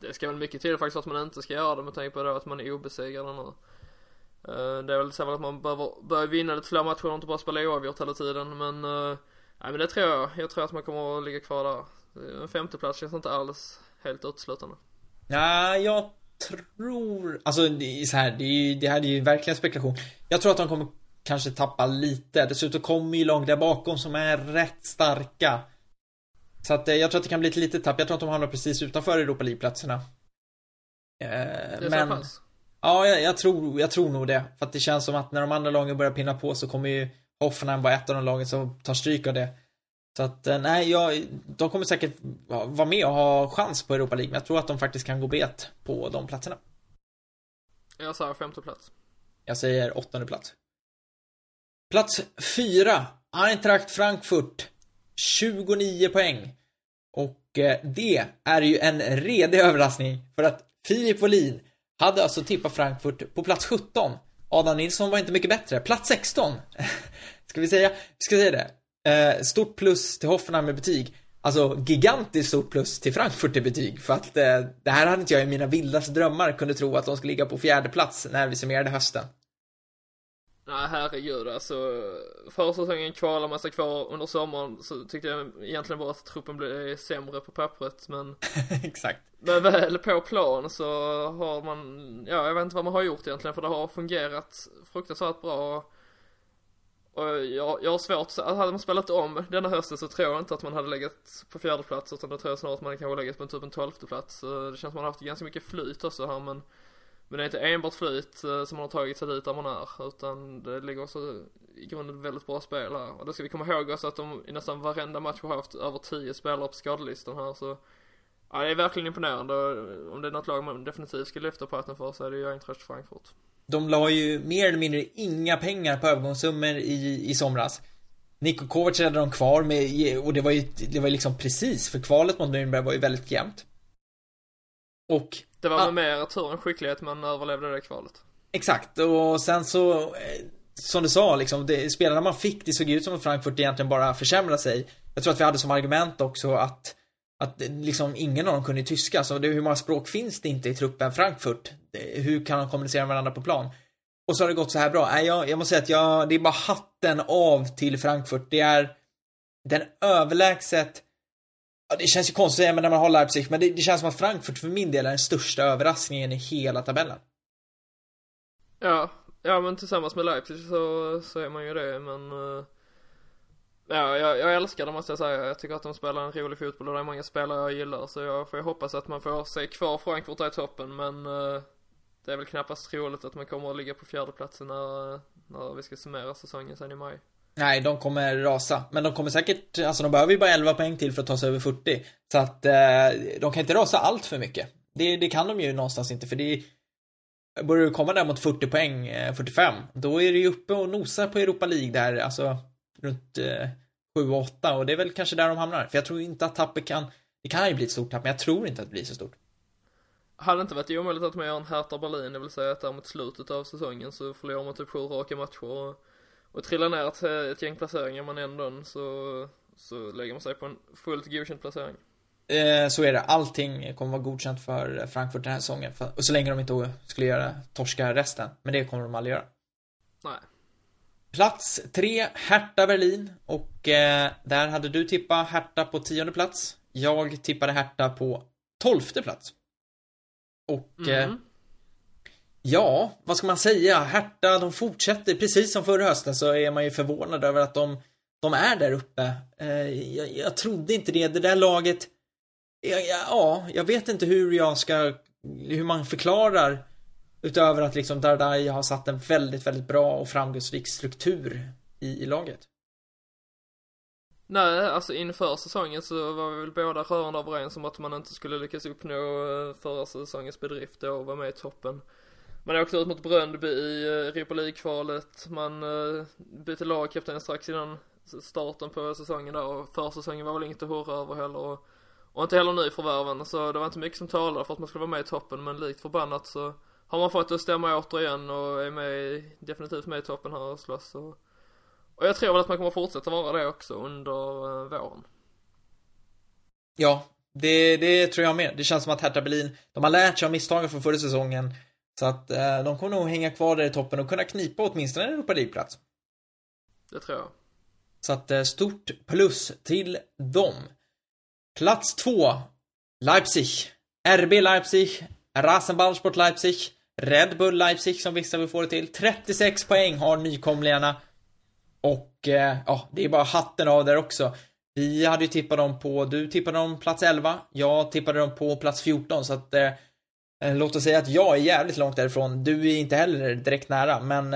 Det ska väl mycket till faktiskt att man inte ska göra det, med tanke på det att man är obesegrade nu. Det är väl så att man börjar vinna lite fler matcher och inte bara spela oavgjort hela tiden. Men det tror jag. Jag tror att man kommer att ligga kvar där. En femteplats känns inte alls helt utslutande. Nej, jag tror... Alltså det här är ju verkligen spekulation. Jag tror att de kommer kanske tappa lite. Dessutom kommer ju lag där bakom som är rätt starka. Så att, jag tror att det kan bli ett litet tapp. Jag tror att de hamnar precis utanför Europa League-platserna. Jag tror nog det. För att det känns som att när de andra lagen börjar pinna på så kommer ju Hoffenheim var ett av de lagen som tar stryk av det. Så att nej, de kommer säkert vara med och ha chans på Europa League, men jag tror att de faktiskt kan gå bet på de platserna. Jag säger 5:e plats. Jag säger 8:e plats. Plats 4, Eintracht Frankfurt, 29 poäng. Och det är ju en redig överraskning, för att Filip Wåhlin hade alltså tippat Frankfurt på plats 17. Adam Nilsson var inte mycket bättre. Plats 16. Ska vi säga det? Stort plus till Hoffenheim med betyg. Alltså gigantiskt stort plus till Frankfurt i betyg. För att det här hade inte jag i mina vildaste drömmar kunde tro att de skulle ligga på 4:e plats när vi summerade hösten. Nej, herregud, alltså förra säsongen kvalar man sig kvar under sommaren, så tyckte jag egentligen bara att truppen blev sämre på pappret, men exakt. Men väl på plan så har man, ja, jag vet inte vad man har gjort egentligen, för det har fungerat fruktansvärt bra. Och jag har svårt, hade man spelat om denna hösten så tror jag inte att man hade legat på 4:e plats, utan då tror jag snarare att man kanske legat på typ en 12:e plats. Det känns som man har haft ganska mycket flyt och så här, men det är inte enbart flyt som man har tagit sig dit där man är, utan det ligger också i grunden väldigt bra spelare. Och då ska vi komma ihåg också att de i nästan varenda match har haft över 10 spelare på skadelistan här, så ja, det är verkligen imponerande. Om det är något lag man definitivt ska lyfta på ötten för, så är det ju Eintracht Frankfurt. De la ju mer eller mindre inga pengar på övergångssummor i somras. Niko Kovac hade de kvar med, och det var ju liksom precis, för kvalet mot Nürnberg var ju väldigt jämnt. Och det var mer tur än skicklighet, men överlevde det kvalet. Exakt, och sen så som du sa, liksom, spelarna man fick, det såg ut som att Frankfurt egentligen bara försämrade sig. Jag tror att vi hade som argument också att liksom ingen av dem kunde tyska, så hur många språk finns det inte i truppen Frankfurt? Hur kan de kommunicera med varandra på plan? Och så har det gått så här bra. Jag måste säga att det är bara hatten av till Frankfurt. Det är den överlägset. Ja, det känns ju konstigt att säga när man har Leipzig, men det känns som att Frankfurt för min del är den största överraskningen i hela tabellen. Ja, men tillsammans med Leipzig så är man ju det, men ja, jag älskar det, måste jag säga. Jag tycker att de spelar en rolig fotboll och det är många spelare jag gillar, så jag får hoppas att man får se kvar Frankfurt i toppen, men det är väl knappast roligt att man kommer att ligga på 4:e platsen när vi ska summera säsongen sen i maj. Nej, de kommer rasa. Men de kommer säkert, alltså de behöver ju bara 11 poäng till för att ta sig över 40. Så att de kan inte rasa allt för mycket. Det kan de ju någonstans inte, för det börjar ju komma där mot 40 poäng, 45. Då är det ju uppe och nosar på Europa League där, alltså runt 7-8, och det är väl kanske där de hamnar. För jag tror inte att tappet kan ju bli ett stort tapp, men jag tror inte att det blir så stort. Hade inte varit omöjligt att man gör en Hertha Berlin, det vill säga att där mot slutet av säsongen så förlorar man typ 7 raka matcher och trillar ner ett gäng placeringar, men ändå så lägger man sig på en fullt godkänd placering. Så är det. Allting kommer vara godkänt för Frankfurt den här säsongen. Och så länge de inte skulle torska resten. Men det kommer de aldrig göra. Nej. Plats 3, Hertha Berlin. Och där hade du tippat Hertha på 10:e plats. Jag tippade Hertha på 12:e plats. Och... ja, vad ska man säga? Hertha, de fortsätter. Precis som förra hösten så är man ju förvånad över att de är där uppe. Jag trodde inte det. Det där laget... jag vet inte hur man förklarar, utöver att liksom Dardai har satt en väldigt, väldigt bra och framgångsrik struktur i laget. Nej, alltså inför säsongen så var vi väl båda rörande överens om att man inte skulle lyckas uppnå förra säsongens bedrift och vara med i toppen. Man åkte ut mot Bröndby i Europa League-kvalet. Man bytte lagkapten strax innan starten på säsongen där. Och försäsongen var väl inte hurra över heller. Och inte heller nyförvärven. Så det var inte mycket som talade för att man skulle vara med i toppen. Men likt förbannat så har man fått att stämma återigen. Och är definitivt med i toppen här och slåss. Och jag tror väl att man kommer fortsätta vara det också under våren. Ja, det tror jag med. Det känns som att Hertha Berlin, de har lärt sig av misstagen från förra säsongen. Så att de kommer nog hänga kvar där i toppen och kunna knipa åtminstone en Europa League-plats. Det tror jag. Så att stort plus till dem. Plats 2, Leipzig. RB Leipzig, Rasenballsport Leipzig, Red Bull Leipzig som vissa vill få det till. 36 poäng har nykomlingarna. Och det är bara hatten av där också. Vi hade ju tippat dem på, du tippade dem plats 11. Jag tippade dem på plats 14, så att... låt oss säga att jag är jävligt långt därifrån. Du är inte heller direkt nära. Men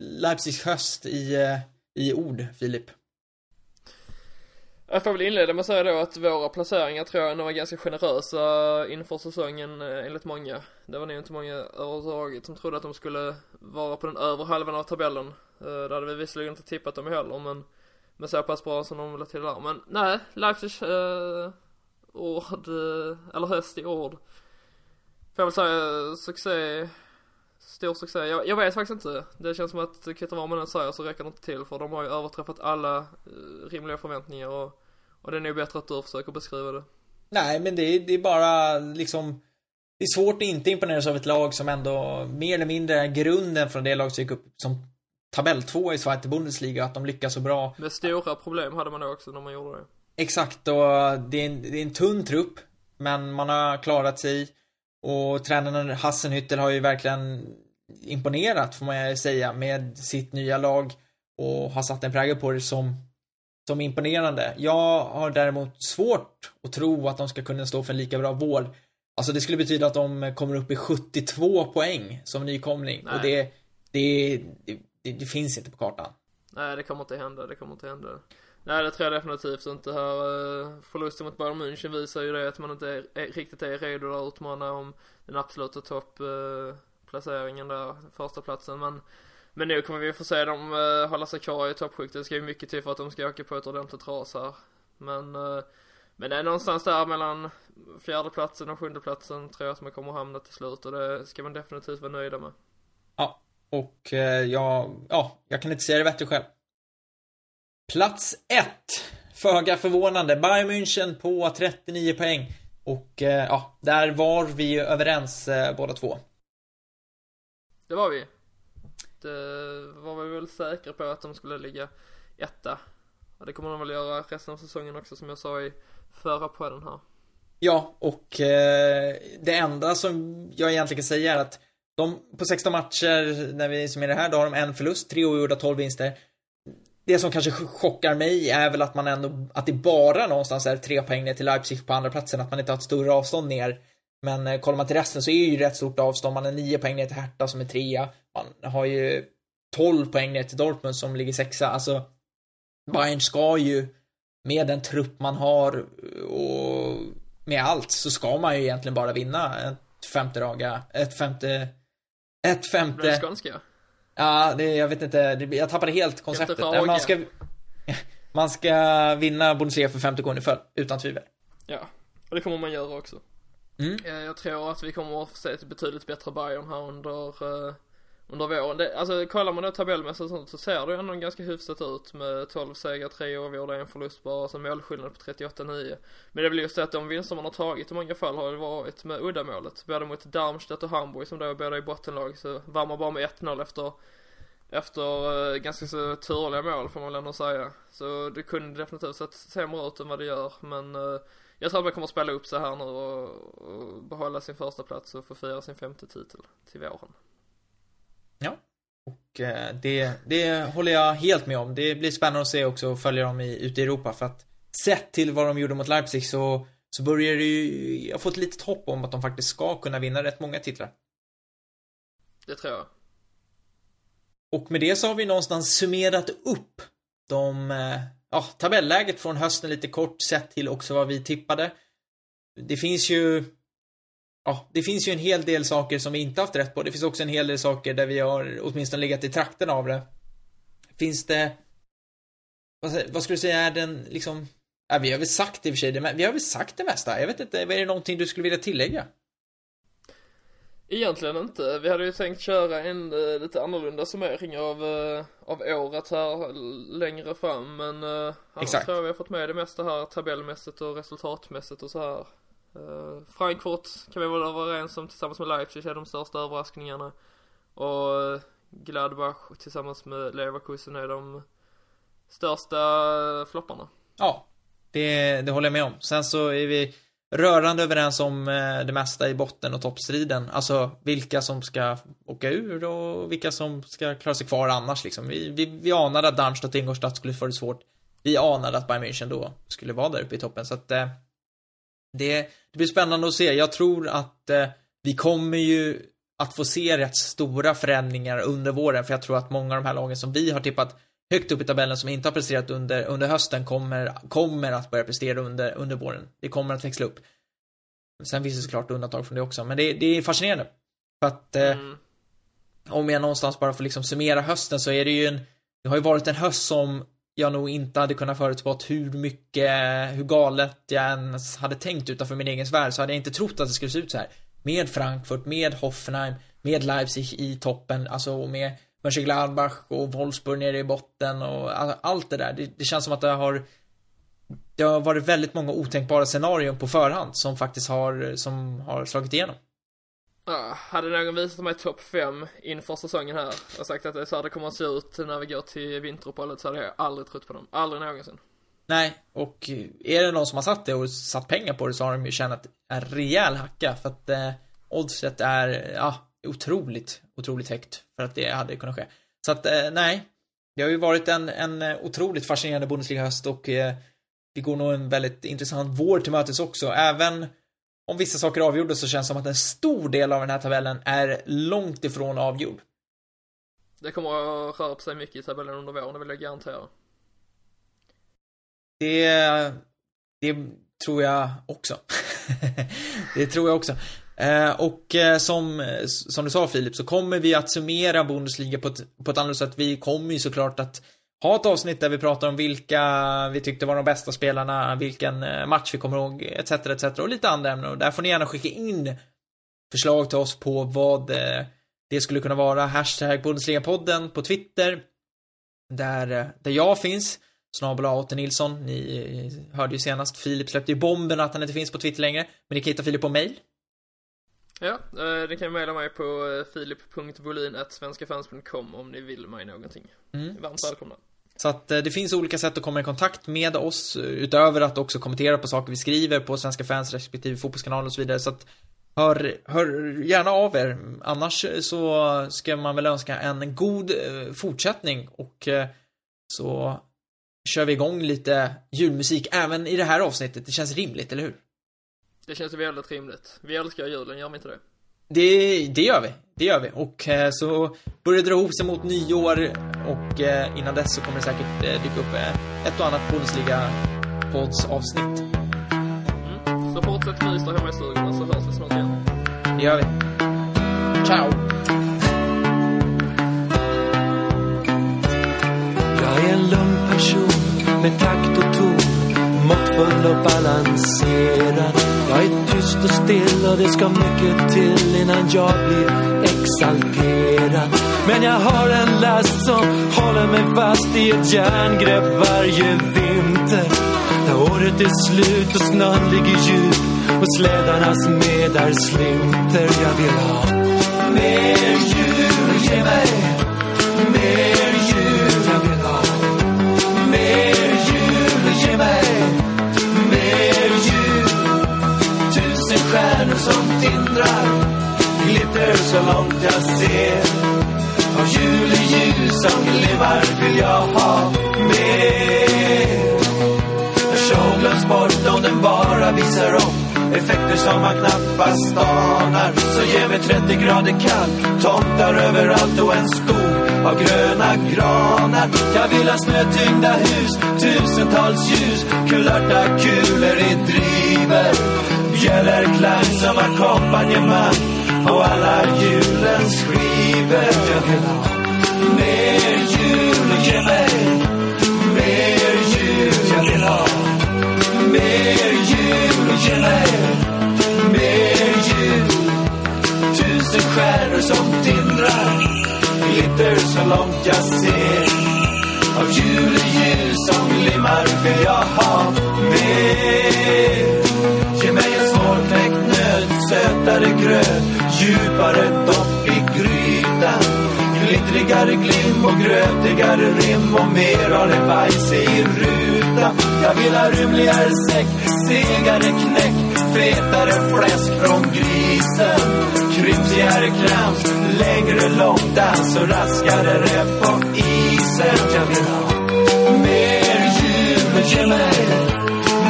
Leipzigs höst i ord, Filip? Jag får väl inleda med att säga då att våra placeringar tror jag var ganska generösa inför säsongen enligt många. Det var nog inte många överhuvudtaget som trodde att de skulle vara på den övre halvan av tabellen. Där hade vi visserligen inte tippat dem heller, men så pass bra som de ville till där. Men nej, Leipzigs höst i ord. Får jag väl säga succé, stor succé. Jag vet faktiskt inte. Det känns som att kvittar vad man än säger så räcker det inte till. För de har ju överträffat alla rimliga förväntningar. Och det är nog bättre att du försöker beskriva det. Nej, men det är bara liksom... Det är svårt att inte imponeras av ett lag som ändå mer eller mindre är grunden från det lag som gick upp som tabell 2 i Zweite Bundesliga. Att de lyckas så bra. Med stora problem hade man också när man gjorde det. Exakt, och det är en tunn trupp. Men man har klarat sig. Och tränaren Hassenhüttl har ju verkligen imponerat, får man säga, med sitt nya lag och har satt en prägel på det som imponerande. Jag har däremot svårt att tro att de ska kunna stå för en lika bra vård. Alltså det skulle betyda att de kommer upp i 72 poäng som nykomling. Nej. Och det finns inte på kartan. Nej, det kommer inte hända. Nej, det tror jag definitivt inte. Här förlusten mot Bayern München visar ju det att man inte riktigt är redo att utmana om den absoluta toppplaceringen där, första platsen. Men nu kommer vi få se dem hålla sig kvar i toppskiktet. Det ska ju mycket till för att de ska åka på ett ordentligt ras här. Men det är någonstans där mellan fjärde platsen och sjunde platsen tror jag att man kommer hamna till slut. Och det ska man definitivt vara nöjda med. Ja, och jag kan inte säga det bättre själv. Plats 1, föga förvånande, Bayern München på 39 poäng. Och där var vi överens båda två. Det var vi. Det var vi väl säkra på att de skulle ligga etta. Och det kommer de väl göra resten av säsongen också, som jag sa i förra podden här. Ja, och det enda som jag egentligen kan säga är att de på 16 matcher, när vi summerar här, då har de en förlust, 3 oavgjorda, 12 vinster. Det som kanske chockar mig är väl att man ändå, att det bara någonstans är 3 poäng ner till Leipzig på andra platsen, att man inte har ett större avstånd ner. Men kollar man till resten så är ju rätt stort avstånd. Man är 9 poäng ner till Hertha som är 3. Man har ju 12 poäng ner till Dortmund som ligger 6. Alltså Bayern ska ju, med den trupp man har och med allt, så ska man ju egentligen bara vinna ett femte. Det skånska. Ja, jag vet inte. Jag tappade helt konceptet. Man ska vinna Bundesliga för 50 gånger i följd, utan tvivel. Ja, och det kommer man göra också. Mm. Jag tror att vi kommer att se ett betydligt bättre Bayern här under våren. Alltså, kollar man då tabellmässigt sånt, så ser det ju ändå ganska hyfsat ut med 12 seger, 3 oavgjorda, 1 förlust bara, alltså målskillnad på 38-9. Men det blir just det att de vinster man har tagit i många fall har varit med uddamålet. Både mot Darmstadt och Hamburg som då är båda i bottenlag, så var man bara med 1-0 efter ganska så turliga mål, får man väl ändå säga. Så det kunde definitivt sett sämre ut än vad det gör, men jag tror att man kommer att spela upp sig här nu och behålla sin första plats och få fira sin 5:e titel till våren. Ja, och det håller jag helt med om. Det blir spännande att se också och följa dem ute i Europa, för att sett till vad de gjorde mot Leipzig så börjar det ju, jag har fått lite hopp om att de faktiskt ska kunna vinna rätt många titlar. Det tror jag. Och med det så har vi någonstans summerat upp tabelläget från hösten lite kort, sett till också vad vi tippade. Det finns ju en hel del saker som vi inte haft rätt på. Det finns också en hel del saker där vi har åtminstone legat i trakten av det. Finns det... Vad skulle du säga är den liksom... Ja, vi har väl sagt det i och för sig. Vi har väl sagt det mesta. Jag vet inte, är det någonting du skulle vilja tillägga? Egentligen inte. Vi hade ju tänkt köra en lite annorlunda summering av året här längre fram. Men annars tror jag vi har fått med det mesta här tabellmässigt och resultatmässigt och så här. Frankfurt kan vi väl överens om tillsammans med Leipzig är de största överraskningarna, och Gladbach tillsammans med Leverkusen är de största flopparna. Ja, det håller jag med om. Sen så är vi rörande överens om det mesta i botten och toppstriden, alltså vilka som ska åka ur och vilka som ska klara sig kvar annars liksom. Vi anade att Darmstadt och Ingolstadt skulle få det svårt. Vi anade att Bayern München då skulle vara där uppe i toppen, så att det blir spännande att se. Jag tror att vi kommer ju att få se rätt stora förändringar under våren. För jag tror att många av de här lagen som vi har tippat högt upp i tabellen, som inte har presterat under hösten, kommer att börja prestera under våren. Det kommer att växla upp. Sen finns det såklart undantag från det också. Men det är fascinerande. För att om jag någonstans bara får liksom summera hösten, så är det ju det har ju varit en höst som jag nog inte hade kunnat förutspått, hur galet jag ens hade tänkt utanför min egen sfär, så hade jag inte trott att det skulle se ut så här. Med Frankfurt, med Hoffenheim, med Leipzig i toppen, alltså med Mönchengladbach och Wolfsburg nere i botten och allt det där. Det känns som att det har varit väldigt många otänkbara scenarion på förhand som faktiskt har slagit igenom. Ja, hade någon visat mig topp 5 inför säsongen här och sagt att det är så här det kommer att se ut när vi går till vinteruppehållet, så hade jag aldrig trott på dem. Aldrig någonsin. Nej, och är det någon som har satt det och satt pengar på det, så har de ju tjänat en rejäl hacka. För att oddset är otroligt, otroligt högt för att det hade kunnat ske. Så att nej, det har ju varit en otroligt fascinerande Bundesliga höst, och vi går nog en väldigt intressant vår till mötes också. Även om vissa saker är avgjorda, så känns det som att en stor del av den här tabellen är långt ifrån avgjord. Det kommer att röra sig mycket i tabellen under våren, det vill jag garantera. Det tror jag också. Det tror jag också. Och som du sa, Filip, så kommer vi att summera Bundesliga på ett annat sätt. Vi kommer ju såklart att ha ett avsnitt där vi pratar om vilka vi tyckte var de bästa spelarna, vilken match vi kommer ihåg, etc. och lite andra ämnen. Och där får ni gärna skicka in förslag till oss på vad det skulle kunna vara. Hashtag Bundesliga-podden på Twitter, där jag finns, @Otte Nilsson. Ni hörde ju senast, Filip släppte ju bomben att han inte finns på Twitter längre, men ni kan hitta Filip på mail. Ja, det kan mejla mig på filip.volin@svenskafans.com om ni vill mig någonting. Varmt välkomna. Så att det finns olika sätt att komma i kontakt med oss, utöver att också kommentera på saker vi skriver på Svenska Fans respektive fotbollskanal och så vidare. Så att hör gärna av er. Annars så ska man väl önska en god fortsättning, och så kör vi igång lite julmusik även i det här avsnittet. Det känns rimligt, eller hur? Det känns väldigt rimligt. Vi älskar julen, gör vi inte det? Det gör vi. Och så börjar det dra ihop sig mot nyår, och innan dess så kommer det säkert dyka upp ett och annat Bundesliga-pods-avsnitt. Så fortsätt med Ystad hemma i stugan, så hörs vi snart igen. Det gör vi. Ciao! Jag är en lugn person med takt och ton, måttfull och balanserad. Jag är tyst och still, och det ska mycket till innan jag blir exalterad. Men jag har en last som håller mig fast i ett järngrepp varje vinter. När året är slut och snön ligger djup och slädarnas medar slinter. Jag vill ha mer djur, ge mig mer djur. Jag vill ha mer djur, ge mig stjärnor som tindrar, glitter så långt jag ser. Av juleljus som levar vill jag ha mer. En show glöms bort om den bara visar upp effekter som man knappast anar. Så ger mig 30 grader kallt, tomtar överallt och en skog av gröna granar. Jag vill ha snötyngda hus, tusentals ljus, kulörta kulor i driver. Gäller klang som ackompanjemang och alla julens skivor. Jag vill ha mer jul, ge mig mer jul. Jag vill ha mer jul, ge mig mer jul. Tusen stjärnor som tindrar, glitter så långt jag ser. Av juleljus som glimmar vill jag ha mer. Ge mig en svårknäckt nöt, sötare gröt, djupare dopp i grytan, glittrigare glim och grötigare rim och mer av det bajs i rutan. Jag vill ha rymligare säck, segare knäck, fetare fläsk från grisen, kryptigare krams, längre långdans och raskare rätt på isen. Jag vill ha mer djur, ge mig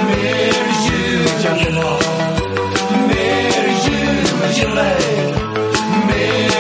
mer djur, jag vill ha mer djur, jag vill ha mer